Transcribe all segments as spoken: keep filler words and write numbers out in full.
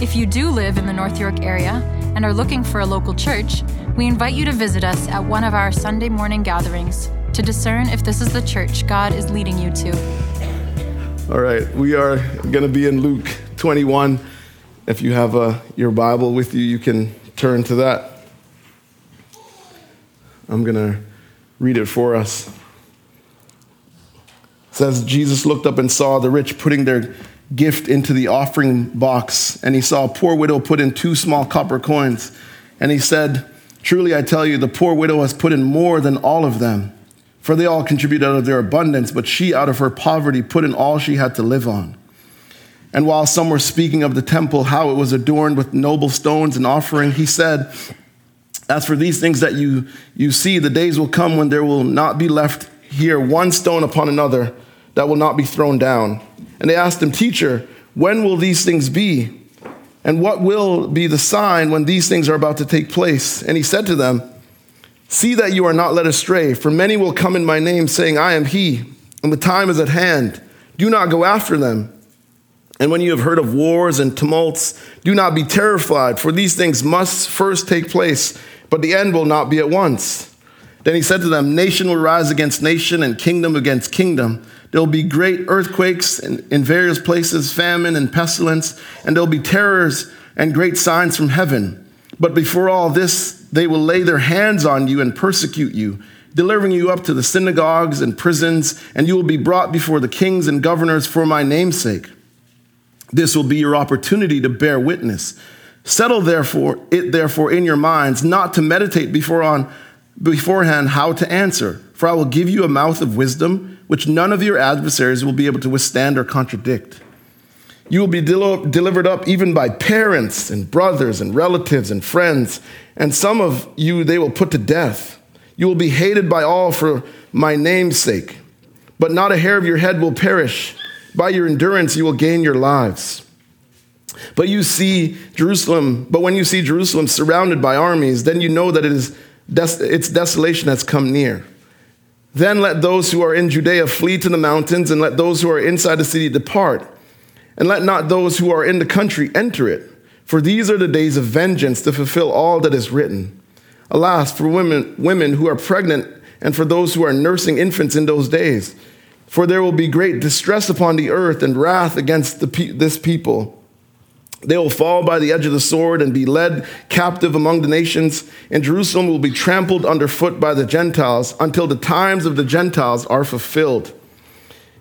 If you do live in the North York area and are looking for a local church, we invite you to visit us at one of our Sunday morning gatherings to discern if this is the church God is leading you to. All right, we are going to be in Luke twenty-one. If you have uh, your Bible with you, you can turn to that. I'm going to read it for us. It says, Jesus looked up and saw the rich putting their gift into the offering box, and he saw a poor widow put in two small copper coins. And he said, truly I tell you, the poor widow has put in more than all of them. For they all contributed out of their abundance, but she out of her poverty put in all she had to live on. And while some were speaking of the temple, how it was adorned with noble stones and offering, he said, as for these things that you, you see, the days will come when there will not be left here one stone upon another that will not be thrown down. And they asked him, teacher, when will these things be? And what will be the sign when these things are about to take place? And he said to them, see that you are not led astray, for many will come in my name, saying, I am he, and the time is at hand. Do not go after them. And when you have heard of wars and tumults, do not be terrified, for these things must first take place, but the end will not be at once. Then he said to them, nation will rise against nation and kingdom against kingdom. There will be great earthquakes in various places, famine and pestilence, and there will be terrors and great signs from heaven. But before all this, they will lay their hands on you and persecute you, delivering you up to the synagogues and prisons, and you will be brought before the kings and governors for my name's sake. This will be your opportunity to bear witness. Settle therefore it therefore in your minds, not to meditate before on beforehand how to answer. For I will give you a mouth of wisdom, which none of your adversaries will be able to withstand or contradict. You will be del- delivered up even by parents and brothers and relatives and friends, and some of you they will put to death. You will be hated by all for my name's sake, but not a hair of your head will perish. By your endurance you will gain your lives. But you see Jerusalem, but when you see Jerusalem surrounded by armies, then you know that it is des- its desolation has come near. Then let those who are in Judea flee to the mountains, and let those who are inside the city depart. And let not those who are in the country enter it, for these are the days of vengeance to fulfill all that is written. Alas, for women women who are pregnant and for those who are nursing infants in those days, for there will be great distress upon the earth and wrath against the pe- this people. They will fall by the edge of the sword and be led captive among the nations, and Jerusalem will be trampled underfoot by the Gentiles until the times of the Gentiles are fulfilled.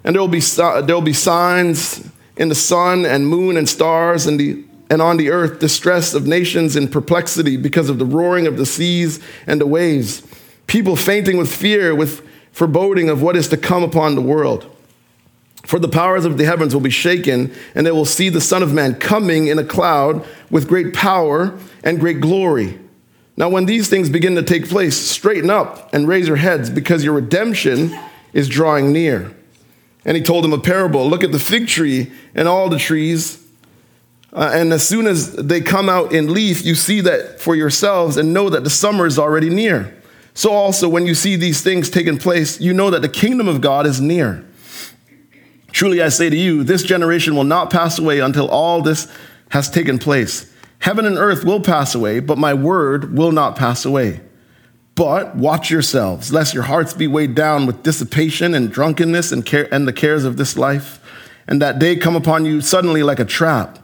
And there will be, there will be signs in the sun and moon and stars, and the and on the earth distress of nations in perplexity because of the roaring of the seas and the waves, people fainting with fear, with foreboding of what is to come upon the world. For the powers of the heavens will be shaken, and they will see the Son of Man coming in a cloud with great power and great glory. Now when these things begin to take place, straighten up and raise your heads, because your redemption is drawing near. And he told him a parable. Look at the fig tree and all the trees. Uh, and as soon as they come out in leaf, you see that for yourselves and know that the summer is already near. So also, when you see these things taking place, you know that the kingdom of God is near. Truly I say to you, this generation will not pass away until all this has taken place. Heaven and earth will pass away, but my word will not pass away. But watch yourselves, lest your hearts be weighed down with dissipation and drunkenness and, care, and the cares of this life, and that day come upon you suddenly like a trap.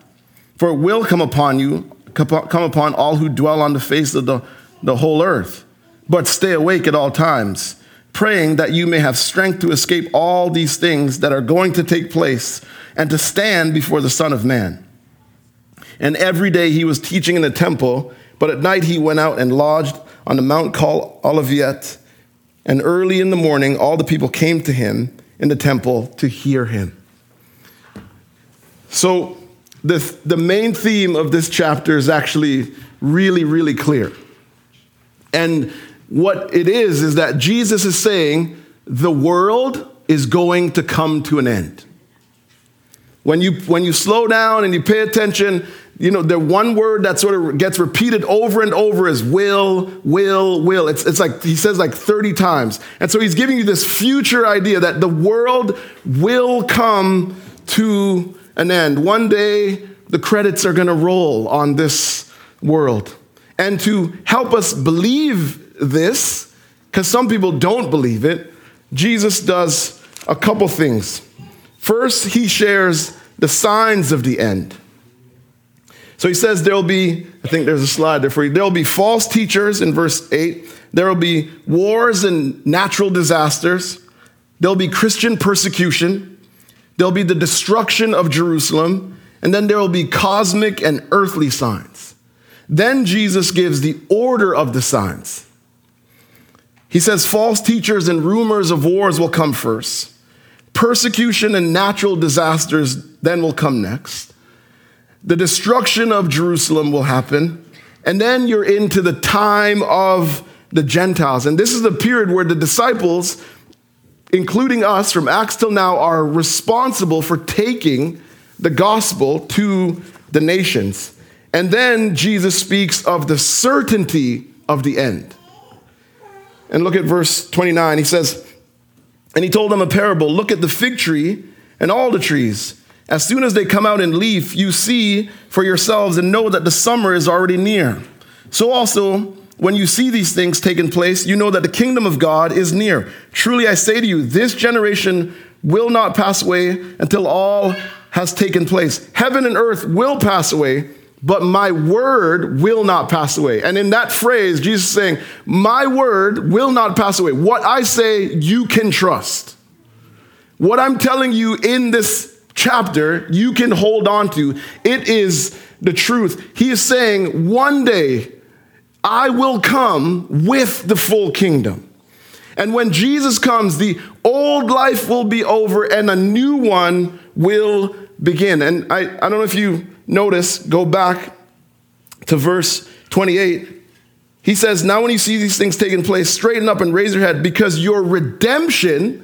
For it will come upon you, come upon all who dwell on the face of the, the whole earth. But stay awake at all times, praying that you may have strength to escape all these things that are going to take place and to stand before the Son of Man. And every day he was teaching in the temple, but at night he went out and lodged on the mount called Olivet, and early in the morning all the people came to him in the temple to hear him. So the, the main theme of this chapter is actually really, really clear. And what it is, is that Jesus is saying the world is going to come to an end. When you, when you slow down and you pay attention, you know, the one word that sort of gets repeated over and over is will, will, will. It's, it's like, he says like thirty times. And so he's giving you this future idea that the world will come to an end. One day, the credits are going to roll on this world. And to help us believe this, because some people don't believe it, Jesus does a couple things. First, he shares the signs of the end. So he says there'll be, I think there's a slide there for you, there'll be false teachers in verse eight. There'll be wars and natural disasters. There'll be Christian persecution. There'll be the destruction of Jerusalem. And then there'll be cosmic and earthly signs. Then Jesus gives the order of the signs. He says false teachers and rumors of wars will come first. Persecution and natural disasters then will come next. The destruction of Jerusalem will happen. And then you're into the time of the Gentiles. And this is the period where the disciples, including us from Acts till now, are responsible for taking the gospel to the nations. And then Jesus speaks of the certainty of the end. And look at verse twenty-nine. He says, and he told them a parable. Look at the fig tree and all the trees. As soon as they come out in leaf, you see for yourselves and know that the summer is already near. So also, when you see these things taking place, you know that the kingdom of God is near. Truly, I say to you, this generation will not pass away until all has taken place. Heaven and earth will pass away, but my word will not pass away. And in that phrase, Jesus is saying, my word will not pass away. What I say, you can trust. What I'm telling you in this chapter, you can hold on to. It is the truth. He is saying, one day I will come with the full kingdom. And when Jesus comes, the old life will be over and a new one will begin. And I, I don't know if you notice, go back to verse twenty-eight. He says, now when you see these things taking place, straighten up and raise your head because your redemption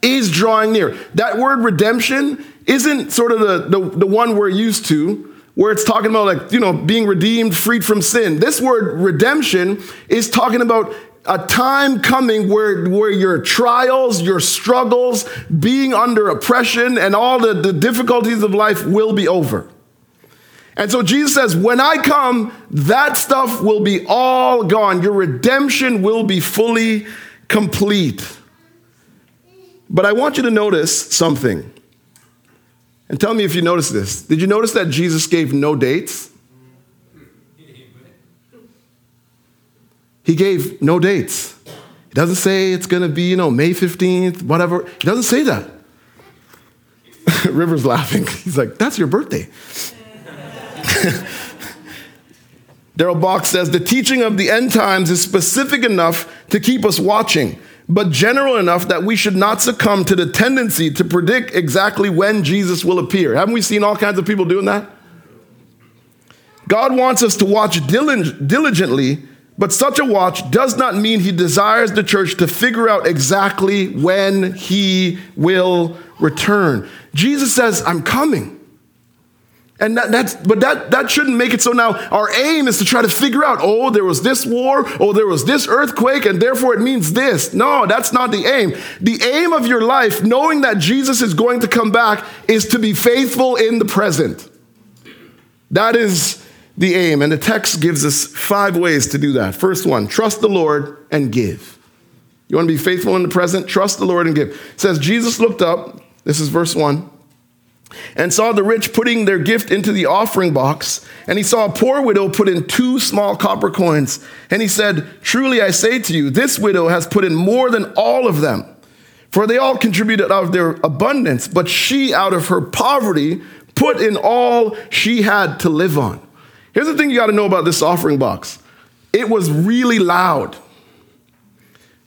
is drawing near. That word redemption isn't sort of the, the, the one we're used to, where it's talking about like, you know, being redeemed, freed from sin. This word redemption is talking about a time coming where, where your trials, your struggles, being under oppression and all the, the difficulties of life will be over. And so Jesus says, when I come, that stuff will be all gone. Your redemption will be fully complete. But I want you to notice something. And tell me if you notice this. Did you notice that Jesus gave no dates? He gave no dates. He doesn't say it's going to be, you know, May fifteenth, whatever. He doesn't say that. River's laughing. He's like, that's your birthday. Daryl Box says, the teaching of the end times is specific enough to keep us watching, but general enough that we should not succumb to the tendency to predict exactly when Jesus will appear. Haven't we seen all kinds of people doing that? God wants us to watch diligently, but such a watch does not mean he desires the church to figure out exactly when he will return. Jesus says, I'm coming. And that, that's, but that, that shouldn't make it so now our aim is to try to figure out, oh, there was this war, oh, there was this earthquake, and therefore it means this. No, that's not the aim. The aim of your life, knowing that Jesus is going to come back, is to be faithful in the present. That is the aim. And the text gives us five ways to do that. First one, trust the Lord and give. You want to be faithful in the present? Trust the Lord and give. It says, Jesus looked up, this is verse one, and saw the rich putting their gift into the offering box. And he saw a poor widow put in two small copper coins. And he said, truly, I say to you, this widow has put in more than all of them. For they all contributed out of their abundance. But she, out of her poverty, put in all she had to live on. Here's the thing you got to know about this offering box. It was really loud.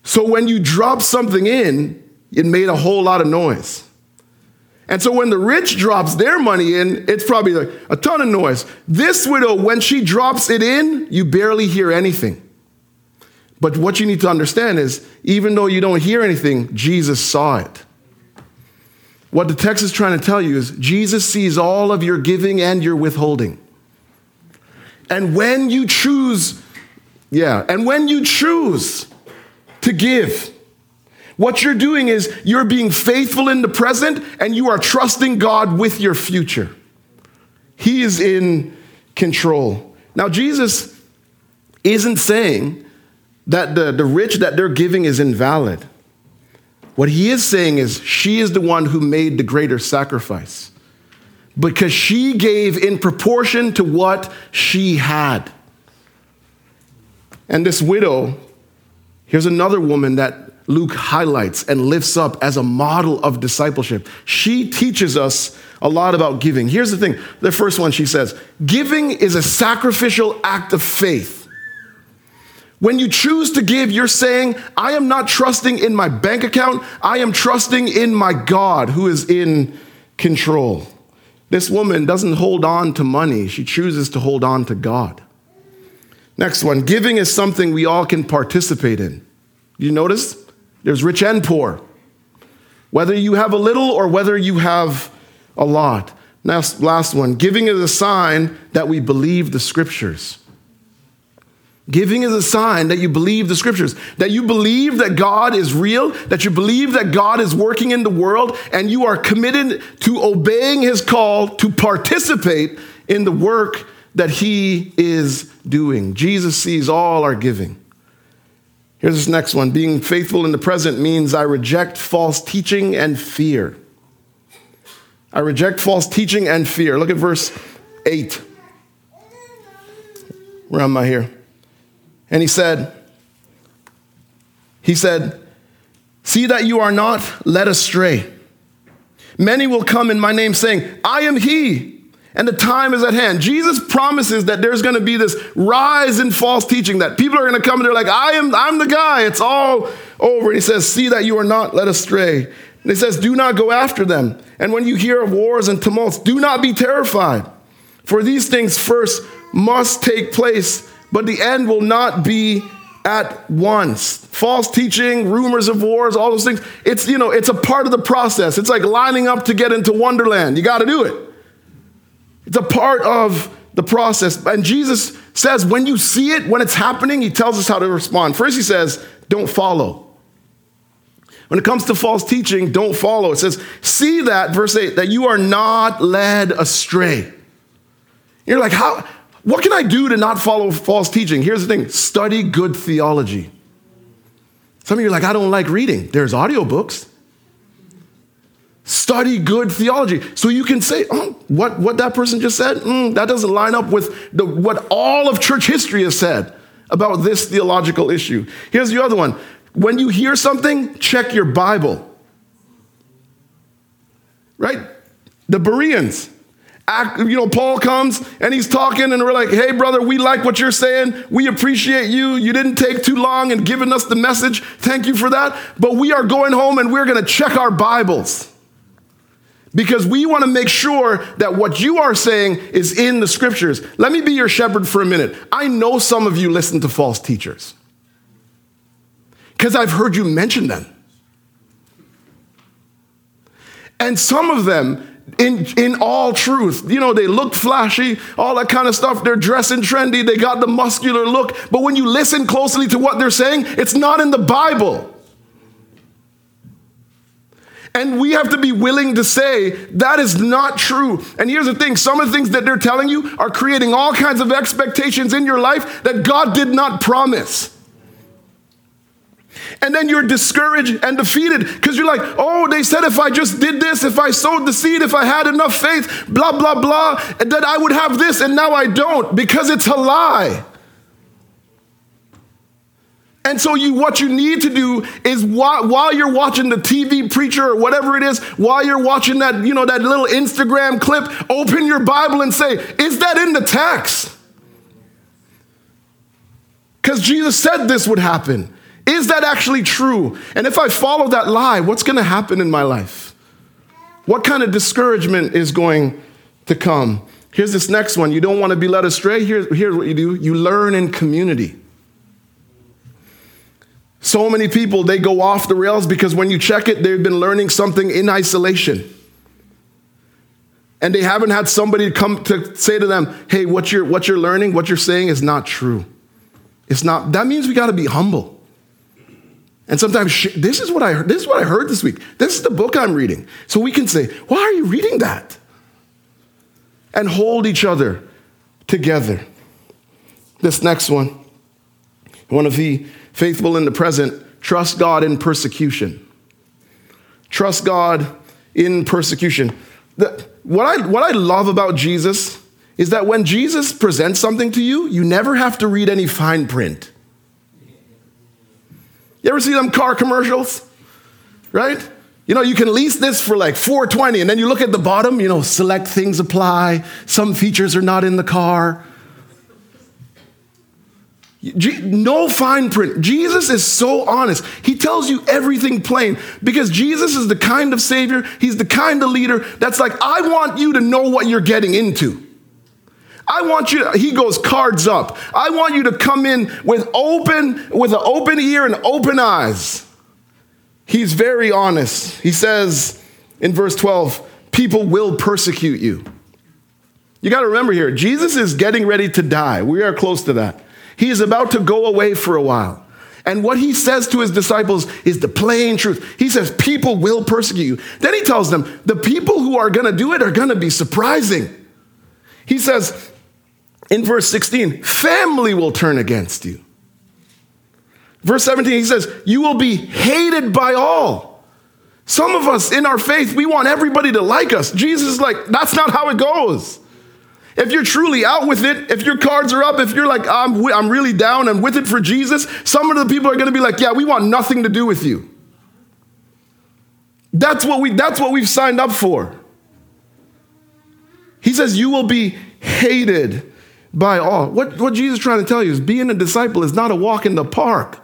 So when you dropped something in, it made a whole lot of noise. And so when the rich drops their money in, it's probably like a ton of noise. This widow, when she drops it in, you barely hear anything. But what you need to understand is, even though you don't hear anything, Jesus saw it. What the text is trying to tell you is Jesus sees all of your giving and your withholding. And when you choose, yeah, and when you choose to give, what you're doing is you're being faithful in the present and you are trusting God with your future. He is in control. Now, Jesus isn't saying that the, the rich that they're giving is invalid. What he is saying is she is the one who made the greater sacrifice because she gave in proportion to what she had. And this widow, here's another woman that Luke highlights and lifts up as a model of discipleship. She teaches us a lot about giving. Here's the thing. The first one, she says, giving is a sacrificial act of faith. When you choose to give, you're saying, I am not trusting in my bank account. I am trusting in my God who is in control. This woman doesn't hold on to money. She chooses to hold on to God. Next one, giving is something we all can participate in. You notice? There's rich and poor. Whether you have a little or whether you have a lot. Now, last one, giving is a sign that we believe the scriptures. Giving is a sign that you believe the scriptures, that you believe that God is real, that you believe that God is working in the world, and you are committed to obeying his call to participate in the work that he is doing. Jesus sees all our giving. Here's this next one. Being faithful in the present means I reject false teaching and fear. I reject false teaching and fear. Look at verse eight. Where am I here? And he said, he said, see that you are not led astray. Many will come in my name saying, I am he, and the time is at hand. Jesus promises that there's going to be this rise in false teaching, that people are going to come and they're like, I am, I'm the guy. It's all over. And he says, see that you are not led astray. And he says, do not go after them. And when you hear of wars and tumults, do not be terrified. For these things first must take place, but the end will not be at once. False teaching, rumors of wars, all those things. It's, you know, it's a part of the process. It's like lining up to get into Wonderland. You got to do it. It's a part of the process. And Jesus says, when you see it, when it's happening, he tells us how to respond. First, he says, don't follow. When it comes to false teaching, don't follow. It says, see that, verse eight, that you are not led astray. You're like, how... What can I do to not follow false teaching? Here's the thing. Study good theology. Some of you are like, I don't like reading. There's audiobooks. Study good theology. So you can say, oh, what, what that person just said, mm, that doesn't line up with the, what all of church history has said about this theological issue. Here's the other one. When you hear something, check your Bible. Right? The Bereans. You know, Paul comes and he's talking and we're like, hey, brother, we like what you're saying. We appreciate you. You didn't take too long in giving us the message. Thank you for that. But we are going home and we're going to check our Bibles because we want to make sure that what you are saying is in the scriptures. Let me be your shepherd for a minute. I know some of you listen to false teachers because I've heard you mention them. And some of them, In in all truth, you know, they look flashy, all that kind of stuff. They're dressing trendy. They got the muscular look. But when you listen closely to what they're saying, it's not in the Bible. And we have to be willing to say that is not true. And here's the thing. Some of the things that they're telling you are creating all kinds of expectations in your life that God did not promise. And then you're discouraged and defeated because you're like, oh, they said if I just did this, if I sowed the seed, if I had enough faith, blah, blah, blah, that I would have this, and now I don't because it's a lie. And so you, what you need to do is while, while you're watching the T V preacher or whatever it is, while you're watching that, you know, that little Instagram clip, open your Bible and say, is that in the text? Because Jesus said this would happen. Is that actually true? And if I follow that lie, what's going to happen in my life? What kind of discouragement is going to come? Here's this next one. You don't want to be led astray. Here, here's what you do. You learn in community. So many people, they go off the rails because when you check it, they've been learning something in isolation. And they haven't had somebody come to say to them, hey, what you're, what you're learning, what you're saying is not true. It's not. That means we got to be humble. And sometimes, sh- this is what I heard. This is what I heard this week. This is the book I'm reading. So we can say, why are you reading that? And hold each other together. This next one. One of the faithful in the present, trust God in persecution. Trust God in persecution. The, what I what I love about Jesus is that when Jesus presents something to you, you never have to read any fine print. You ever see them car commercials, right? You know, you can lease this for like four hundred twenty dollars, and then you look at the bottom, you know, select things apply, some features are not in the car. No fine print. Jesus is so honest. He tells you everything plain because Jesus is the kind of savior. He's the kind of leader that's like, I want you to know what you're getting into. I want you to, he goes cards up. I want you to come in with open, with an open ear and open eyes. He's very honest. He says in verse twelve, people will persecute you. You got to remember here, Jesus is getting ready to die. We are close to that. He is about to go away for a while. And what he says to his disciples is the plain truth. He says, people will persecute you. Then he tells them, the people who are going to do it are going to be surprising. He says in verse sixteen, family will turn against you. Verse seventeen, he says, you will be hated by all. Some of us in our faith, we want everybody to like us. Jesus is like, that's not how it goes. If you're truly out with it, if your cards are up, if you're like, I'm, w- I'm really down and with it for Jesus, some of the people are going to be like, yeah, we want nothing to do with you. That's what we, that's what we've signed up for. He says, you will be hated by all. What, what Jesus is trying to tell you is being a disciple is not a walk in the park.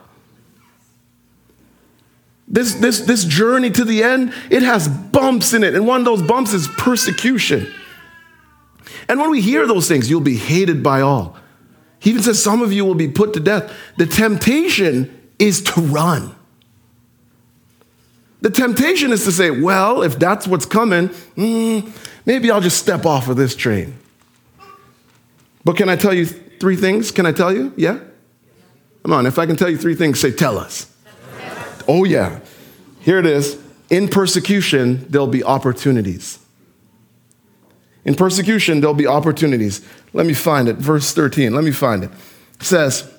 This, this, this journey to the end, it has bumps in it. And one of those bumps is persecution. And when we hear those things, you'll be hated by all. He even says some of you will be put to death. The temptation is to run. The temptation is to say, well, if that's what's coming, mm, maybe I'll just step off of this train. But can I tell you th- three things? Can I tell you? Yeah? Come on, if I can tell you three things, say, tell us. Oh, yeah. Here it is. In persecution, there'll be opportunities. In persecution, there'll be opportunities. Let me find it. Verse thirteen, let me find it. It says,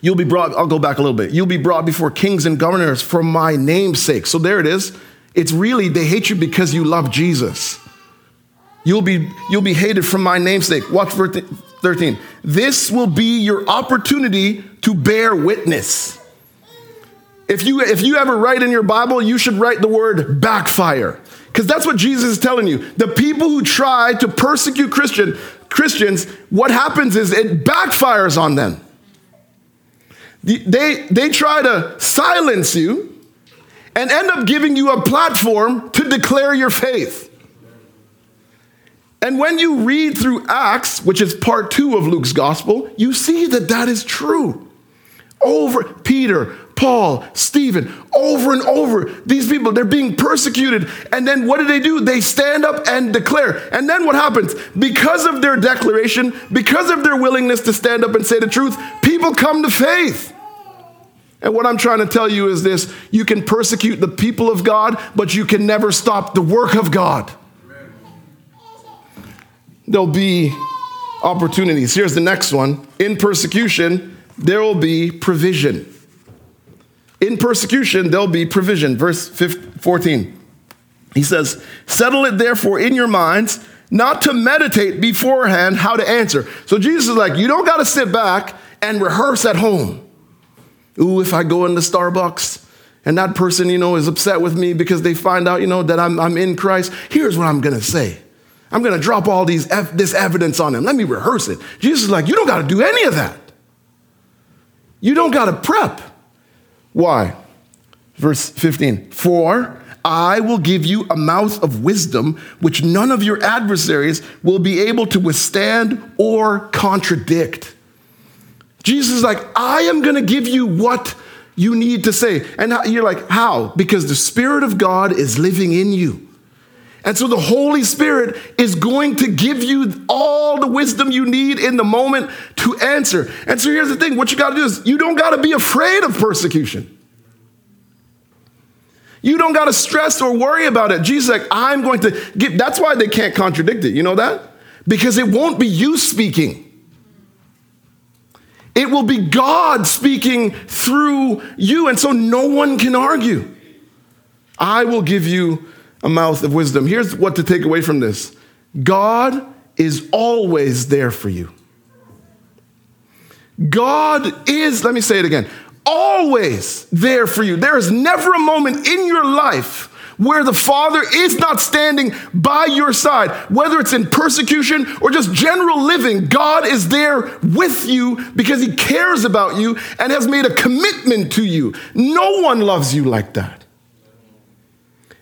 you'll be brought, I'll go back a little bit. You'll be brought before kings and governors for my name's sake. So there it is. It's really, they hate you because you love Jesus. You'll be, you'll be hated for my name's sake. Watch verse thirteen. This will be your opportunity to bear witness. If you, if you ever write in your Bible, you should write the word backfire. Because that's what Jesus is telling you. The people who try to persecute Christian, Christians, what happens is it backfires on them. They, they try to silence you and end up giving you a platform to declare your faith. And when you read through Acts, which is part two of Luke's gospel, you see that that is true. Over Peter, Paul, Stephen, over and over, these people, they're being persecuted. And then what do they do? They stand up and declare. And then what happens? Because of their declaration, because of their willingness to stand up and say the truth, people come to faith. And what I'm trying to tell you is this: you can persecute the people of God, but you can never stop the work of God. There'll be opportunities. Here's the next one. In persecution, there will be provision. In persecution, there'll be provision. Verse fourteen, he says, settle it therefore in your minds, not to meditate beforehand how to answer. So Jesus is like, you don't got to sit back and rehearse at home. Ooh, if I go into Starbucks and that person, you know, is upset with me because they find out, you know, that I'm, I'm in Christ, here's what I'm going to say. I'm going to drop all these ev- this evidence on them. Let me rehearse it. Jesus is like, you don't got to do any of that. You don't got to prep. Why? Verse fifteen, for I will give you a mouth of wisdom, which none of your adversaries will be able to withstand or contradict. Jesus is like, I am going to give you what you need to say. And you're like, how? Because the Spirit of God is living in you. And so the Holy Spirit is going to give you all the wisdom you need in the moment to answer. And so here's the thing. What you got to do is you don't got to be afraid of persecution. You don't got to stress or worry about it. Jesus is like, I'm going to give. That's why they can't contradict it. You know that? Because it won't be you speaking. It will be God speaking through you. And so no one can argue. I will give you a mouth of wisdom. Here's what to take away from this. God is always there for you. God is, let me say it again, always there for you. There is never a moment in your life where the Father is not standing by your side, whether it's in persecution or just general living. God is there with you because he cares about you and has made a commitment to you. No one loves you like that.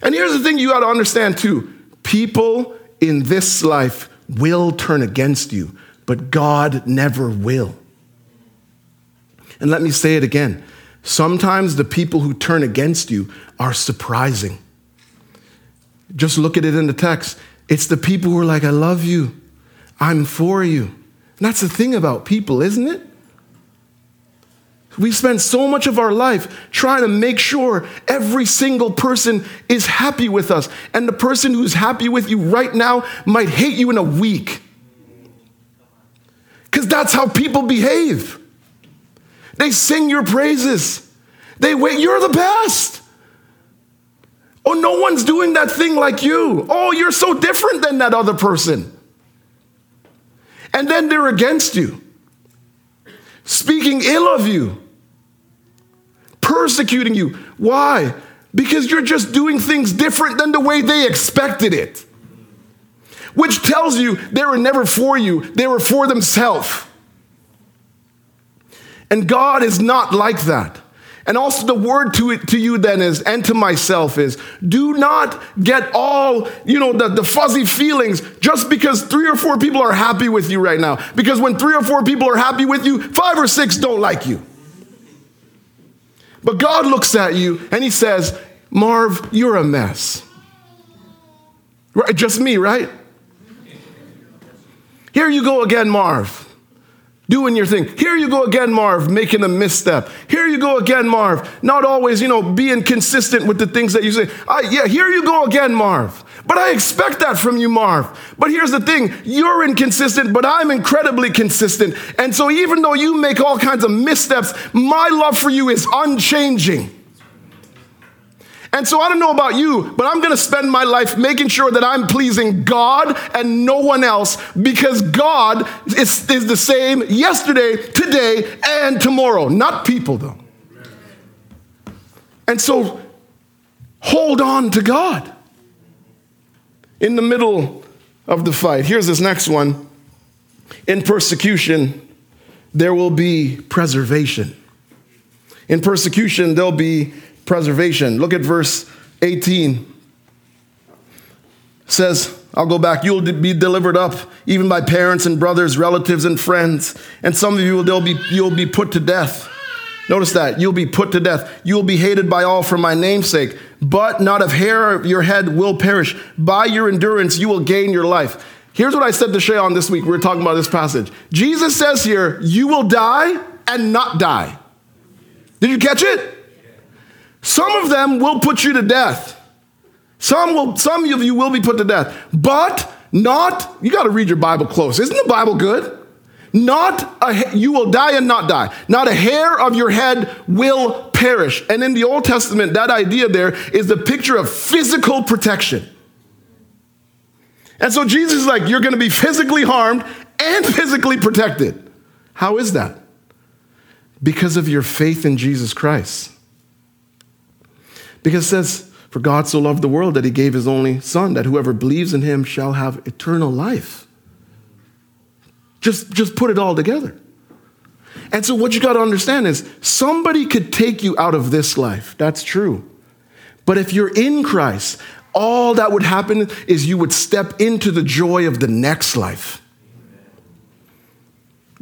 And here's the thing you got to understand too. People in this life will turn against you, but God never will. And let me say it again. Sometimes the people who turn against you are surprising. Just look at it in the text. It's the people who are like, I love you. I'm for you. And that's the thing about people, isn't it? We spend so much of our life trying to make sure every single person is happy with us. And the person who's happy with you right now might hate you in a week. Because that's how people behave. They sing your praises. They wait, you're the best. Oh, no one's doing that thing like you. Oh, you're so different than that other person. And then they're against you. Speaking ill of you, persecuting you. Why? Because you're just doing things different than the way they expected it, which tells you they were never for you. They were for themselves. And God is not like that. And also the word to it, to you then is, and to myself is, do not get all, you know, the, the fuzzy feelings just because three or four people are happy with you right now. Because when three or four people are happy with you, five or six don't like you. But God looks at you and he says, Marv, you're a mess. Right? Just me, right? Here you go again, Marv. Doing your thing. Here you go again, Marv, making a misstep. Here you go again, Marv, not always, you know, being consistent with the things that you say. I, yeah, here you go again, Marv. But I expect that from you, Marv. But here's the thing. You're inconsistent, but I'm incredibly consistent. And so even though you make all kinds of missteps, my love for you is unchanging. And so I don't know about you, but I'm going to spend my life making sure that I'm pleasing God and no one else, because God is, is the same yesterday, today, and tomorrow. Not people, though. And so hold on to God in the middle of the fight. Here's this next one. In persecution, there will be preservation. In persecution, there'll be preservation. Look at verse eighteen. It says, I'll go back. You'll be delivered up even by parents and brothers, relatives and friends. And some of you, they'll be, you'll be put to death. Notice that. You'll be put to death. You'll be hated by all for my name's sake, but not a hair of your head will perish. By your endurance, you will gain your life. Here's what I said to Shea on this week. We were talking about this passage. Jesus says here, you will die and not die. Did you catch it? Some of them will put you to death. Some will. Some of you will be put to death, but not, you got to read your Bible close. Isn't the Bible good? Not a, you will die and not die. Not a hair of your head will perish. And in the Old Testament, that idea there is the picture of physical protection. And so Jesus is like, you're going to be physically harmed and physically protected. How is that? Because of your faith in Jesus Christ. Because it says, for God so loved the world that he gave his only son, that whoever believes in him shall have eternal life. Just, just put it all together. And so what you got to understand is somebody could take you out of this life. That's true. But if you're in Christ, all that would happen is you would step into the joy of the next life.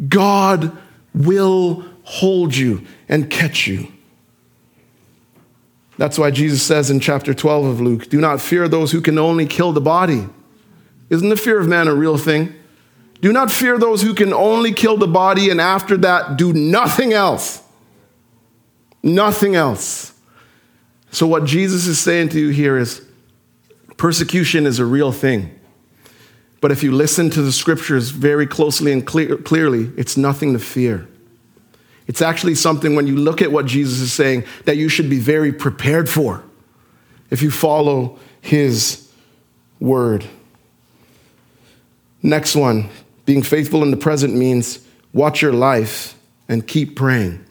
God will hold you and catch you. That's why Jesus says in chapter twelve of Luke, do not fear those who can only kill the body. Isn't the fear of man a real thing? Do not fear those who can only kill the body and after that do nothing else. Nothing else. So what Jesus is saying to you here is persecution is a real thing. But if you listen to the scriptures very closely and clear, clearly, it's nothing to fear. It's actually something, when you look at what Jesus is saying, that you should be very prepared for if you follow his word. Next one, being faithful in the present means watch your life and keep praying.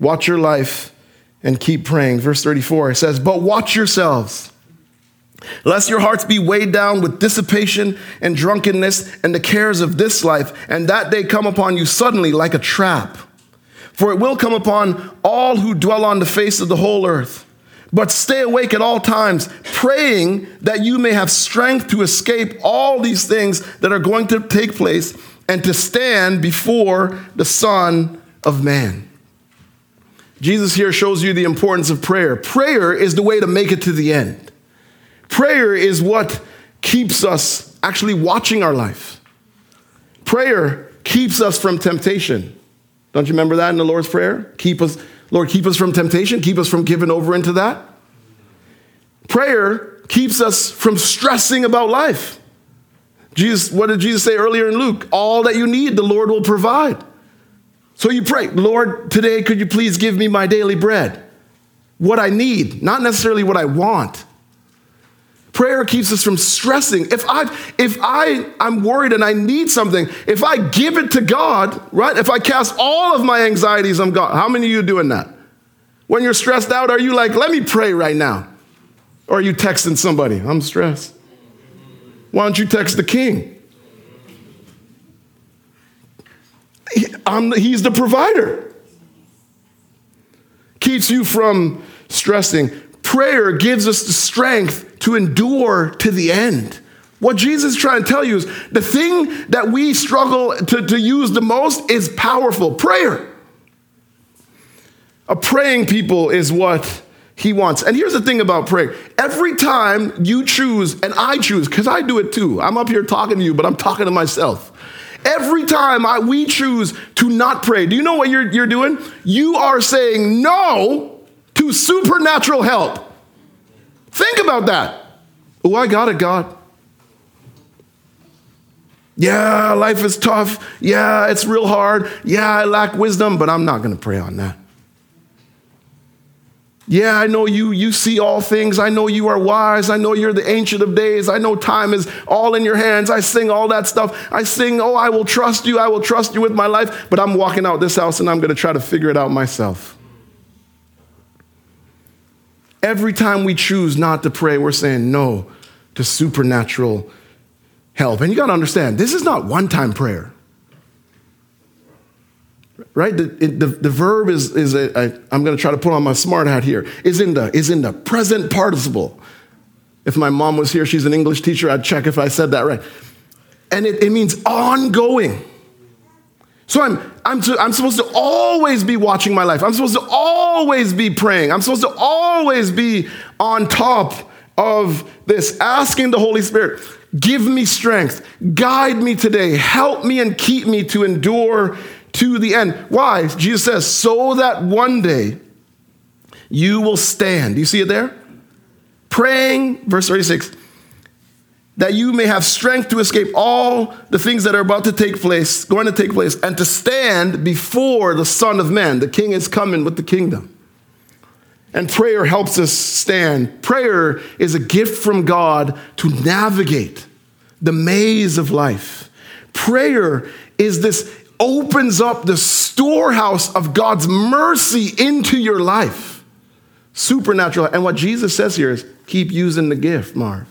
Watch your life and keep praying. Verse thirty-four, it says, but watch yourselves, lest your hearts be weighed down with dissipation and drunkenness and the cares of this life, and that day come upon you suddenly like a trap. For it will come upon all who dwell on the face of the whole earth. But stay awake at all times, praying that you may have strength to escape all these things that are going to take place and to stand before the Son of Man. Jesus here shows you the importance of prayer. Prayer is the way to make it to the end. Prayer is what keeps us actually watching our life. Prayer keeps us from temptation. Don't you remember that in the Lord's Prayer? Keep us, Lord, keep us from temptation. Keep us from giving over into that. Prayer keeps us from stressing about life. Jesus, what did Jesus say earlier in Luke? All that you need, the Lord will provide. So you pray, Lord, today could you please give me my daily bread? What I need, not necessarily what I want. Prayer keeps us from stressing. If I, if I, I'm worried and I need something, if I give it to God, right? If I cast all of my anxieties on God, how many of you are doing that? When you're stressed out, are you like, let me pray right now? Or are you texting somebody? I'm stressed. Why don't you text the king? He, I'm, he's the provider. Keeps you from stressing. Prayer gives us the strength to endure to the end. What Jesus is trying to tell you is the thing that we struggle to, to use the most is powerful prayer. A praying people is what he wants. And here's the thing about prayer. Every time you choose, and I choose, because I do it too. I'm up here talking to you, but I'm talking to myself. Every time I, we choose to not pray, do you know what you're, you're doing? You are saying no to supernatural help. Think about that. Oh, I got it, God. Yeah, life is tough. Yeah, it's real hard. Yeah, I lack wisdom, but I'm not going to pray on that. Yeah, I know you, you see all things. I know you are wise. I know you're the Ancient of Days. I know time is all in your hands. I sing all that stuff. I sing, oh, I will trust you. I will trust you with my life, but I'm walking out this house and I'm going to try to figure it out myself. Every time we choose not to pray, we're saying no to supernatural help. And you got to understand, this is not one-time prayer. Right? The, the, the verb is, is a, I, I'm going to try to put on my smart hat here, is in the, is in the present participle. If my mom was here, she's an English teacher, I'd check if I said that right. And it, it means ongoing. So I'm I'm to, I'm supposed to always be watching my life. I'm supposed to always be praying. I'm supposed to always be on top of this, asking the Holy Spirit, give me strength, guide me today, help me and keep me to endure to the end. Why? Jesus says, so that one day you will stand. Do you see it there? Praying, verse thirty-six, that you may have strength to escape all the things that are about to take place, going to take place, and to stand before the Son of Man. The King is coming with the kingdom. And prayer helps us stand. Prayer is a gift from God to navigate the maze of life. Prayer is this, opens up the storehouse of God's mercy into your life. Supernatural. And what Jesus says here is, keep using the gift, Marv.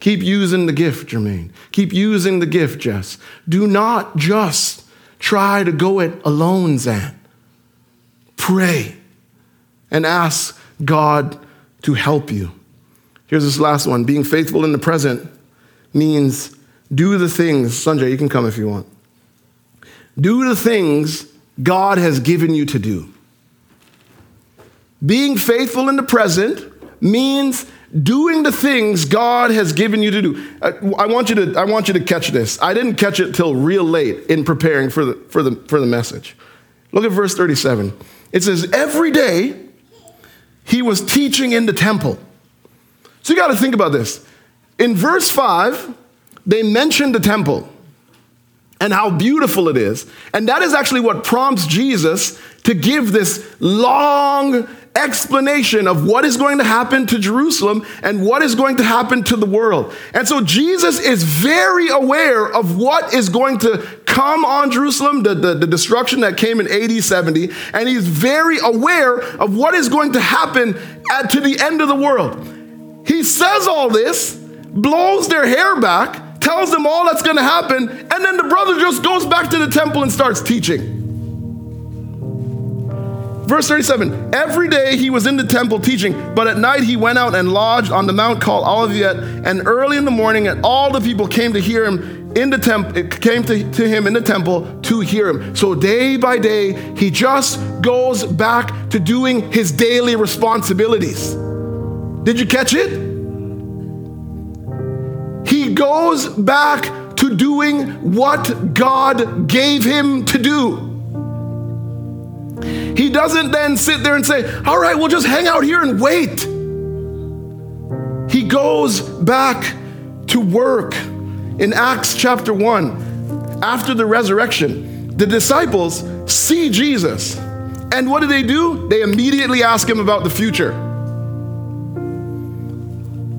Keep using the gift, Jermaine. Keep using the gift, Jess. Do not just try to go it alone, Zan. Pray and ask God to help you. Here's this last one. Being faithful in the present means do the things. Sanjay, you can come if you want. Do the things God has given you to do. Being faithful in the present means doing the things God has given you to do. I, I want you to I want you to catch this. I didn't catch it till real late in preparing for the for the for the message. Look at verse thirty-seven. It says, every day he was teaching in the temple. So you got to think about this. In verse five, they mentioned the temple and how beautiful it is. And that is actually what prompts Jesus to give this long explanation of what is going to happen to Jerusalem and what is going to happen to the world. And so Jesus is very aware of what is going to come on Jerusalem, the, the, the destruction that came in A D seventy, and he's very aware of what is going to happen at, to the end of the world. He says all this, blows their hair back, tells them all that's going to happen, and then the brother just goes back to the temple and starts teaching. Verse thirty-seven, every day he was in the temple teaching, but at night he went out and lodged on the mount called Olivet, and early in the morning and all the people came to hear him in the temple, came to, to him in the temple to hear him. So day by day, he just goes back to doing his daily responsibilities. Did you catch it? He goes back to doing what God gave him to do. He doesn't then sit there and say, all right, we'll just hang out here and wait. He goes back to work. In Acts chapter one, after the resurrection, the disciples see Jesus. And what do they do? They immediately ask him about the future.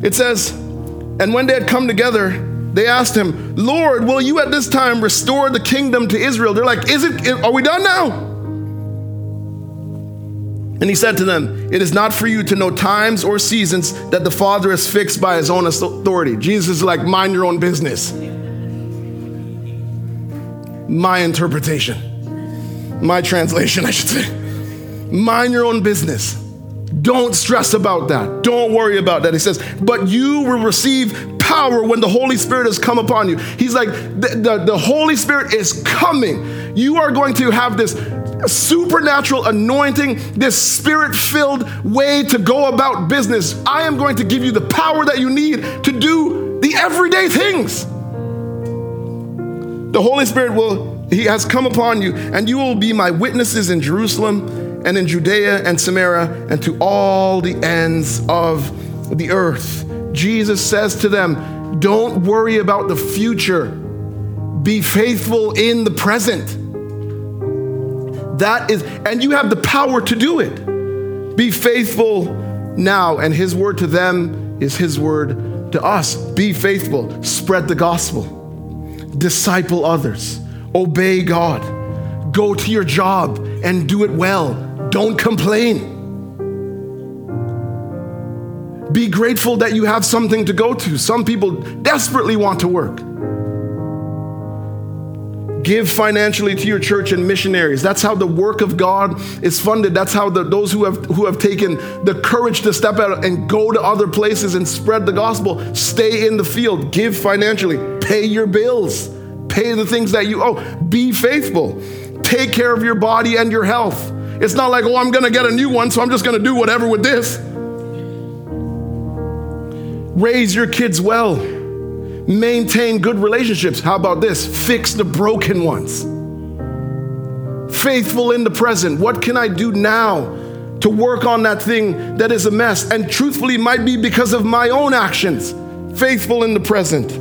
It says, and when they had come together, they asked him, Lord, will you at this time restore the kingdom to Israel? They're like, is it, are we done now? And he said to them, it is not for you to know times or seasons that the Father has fixed by his own authority. Jesus is like, mind your own business. My interpretation. My translation, I should say. Mind your own business. Don't stress about that. Don't worry about that. He says, but you will receive power when the Holy Spirit has come upon you. He's like, the, the, the Holy Spirit is coming. You are going to have this supernatural anointing, this spirit-filled way to go about business. I am going to give you the power that you need to do the everyday things. The Holy Spirit will, he has come upon you, and you will be my witnesses in Jerusalem and in Judea and Samaria and to all the ends of the earth. Jesus says to them, don't worry about the future. Be faithful in the present. That is, and you have the power to do it. Be faithful now. And his word to them is his word to us. Be faithful. Spread the gospel. Disciple others. Obey God. Go to your job and do it well. Don't complain. Be grateful that you have something to go to. Some people desperately want to work. Give financially to your church and missionaries. That's how the work of God is funded. That's how the, those who have who have taken the courage to step out and go to other places and spread the gospel, stay in the field, give financially, pay your bills, pay the things that you owe. Be faithful. Take care of your body and your health. It's not like, oh, I'm going to get a new one, so I'm just going to do whatever with this. Raise your kids well. Maintain good relationships. How about this? Fix the broken ones. Faithful in the present. What can I do now to work on that thing that is a mess? And truthfully, might be because of my own actions. Faithful in the present.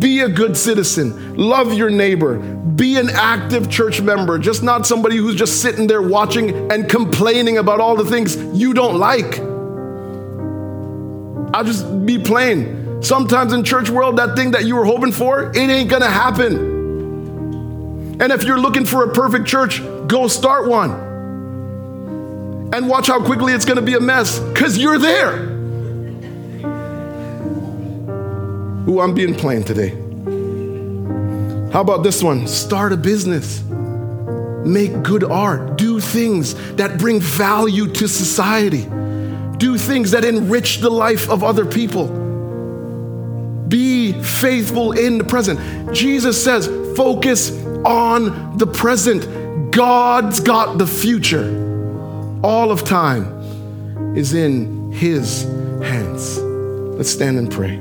Be a good citizen. Love your neighbor. Be an active church member. Just not somebody who's just sitting there watching and complaining about all the things you don't like. I'll just be plain. Sometimes in church world, that thing that you were hoping for, it ain't gonna happen. And if you're looking for a perfect church, go start one. And watch how quickly it's gonna be a mess, because you're there. Ooh, I'm being plain today. How about this one? Start a business. Make good art. Do things that bring value to society. Do things that enrich the life of other people. Be faithful in the present. Jesus says, focus on the present. God's got the future. All of time is in His hands. Let's stand and pray.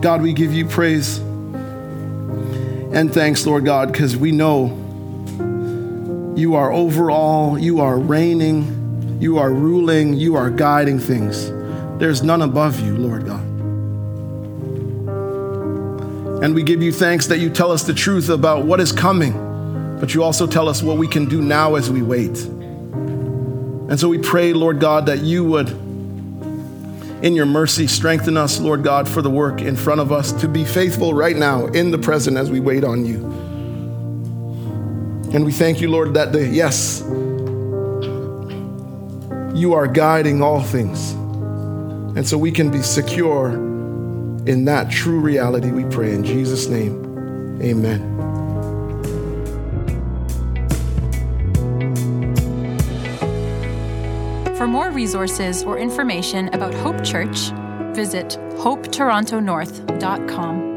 God, we give you praise and thanks, Lord God, because we know you are over all, you are reigning, you are ruling, you are guiding things. There's none above you, Lord God. And we give you thanks that you tell us the truth about what is coming, but you also tell us what we can do now as we wait. And so we pray, Lord God, that you would, in your mercy, strengthen us, Lord God, for the work in front of us to be faithful right now in the present as we wait on you. And we thank you, Lord, that the yes, you are guiding all things. And so we can be secure in that true reality, we pray in Jesus' name, amen. For more resources or information about Hope Church, visit hope toronto north dot com.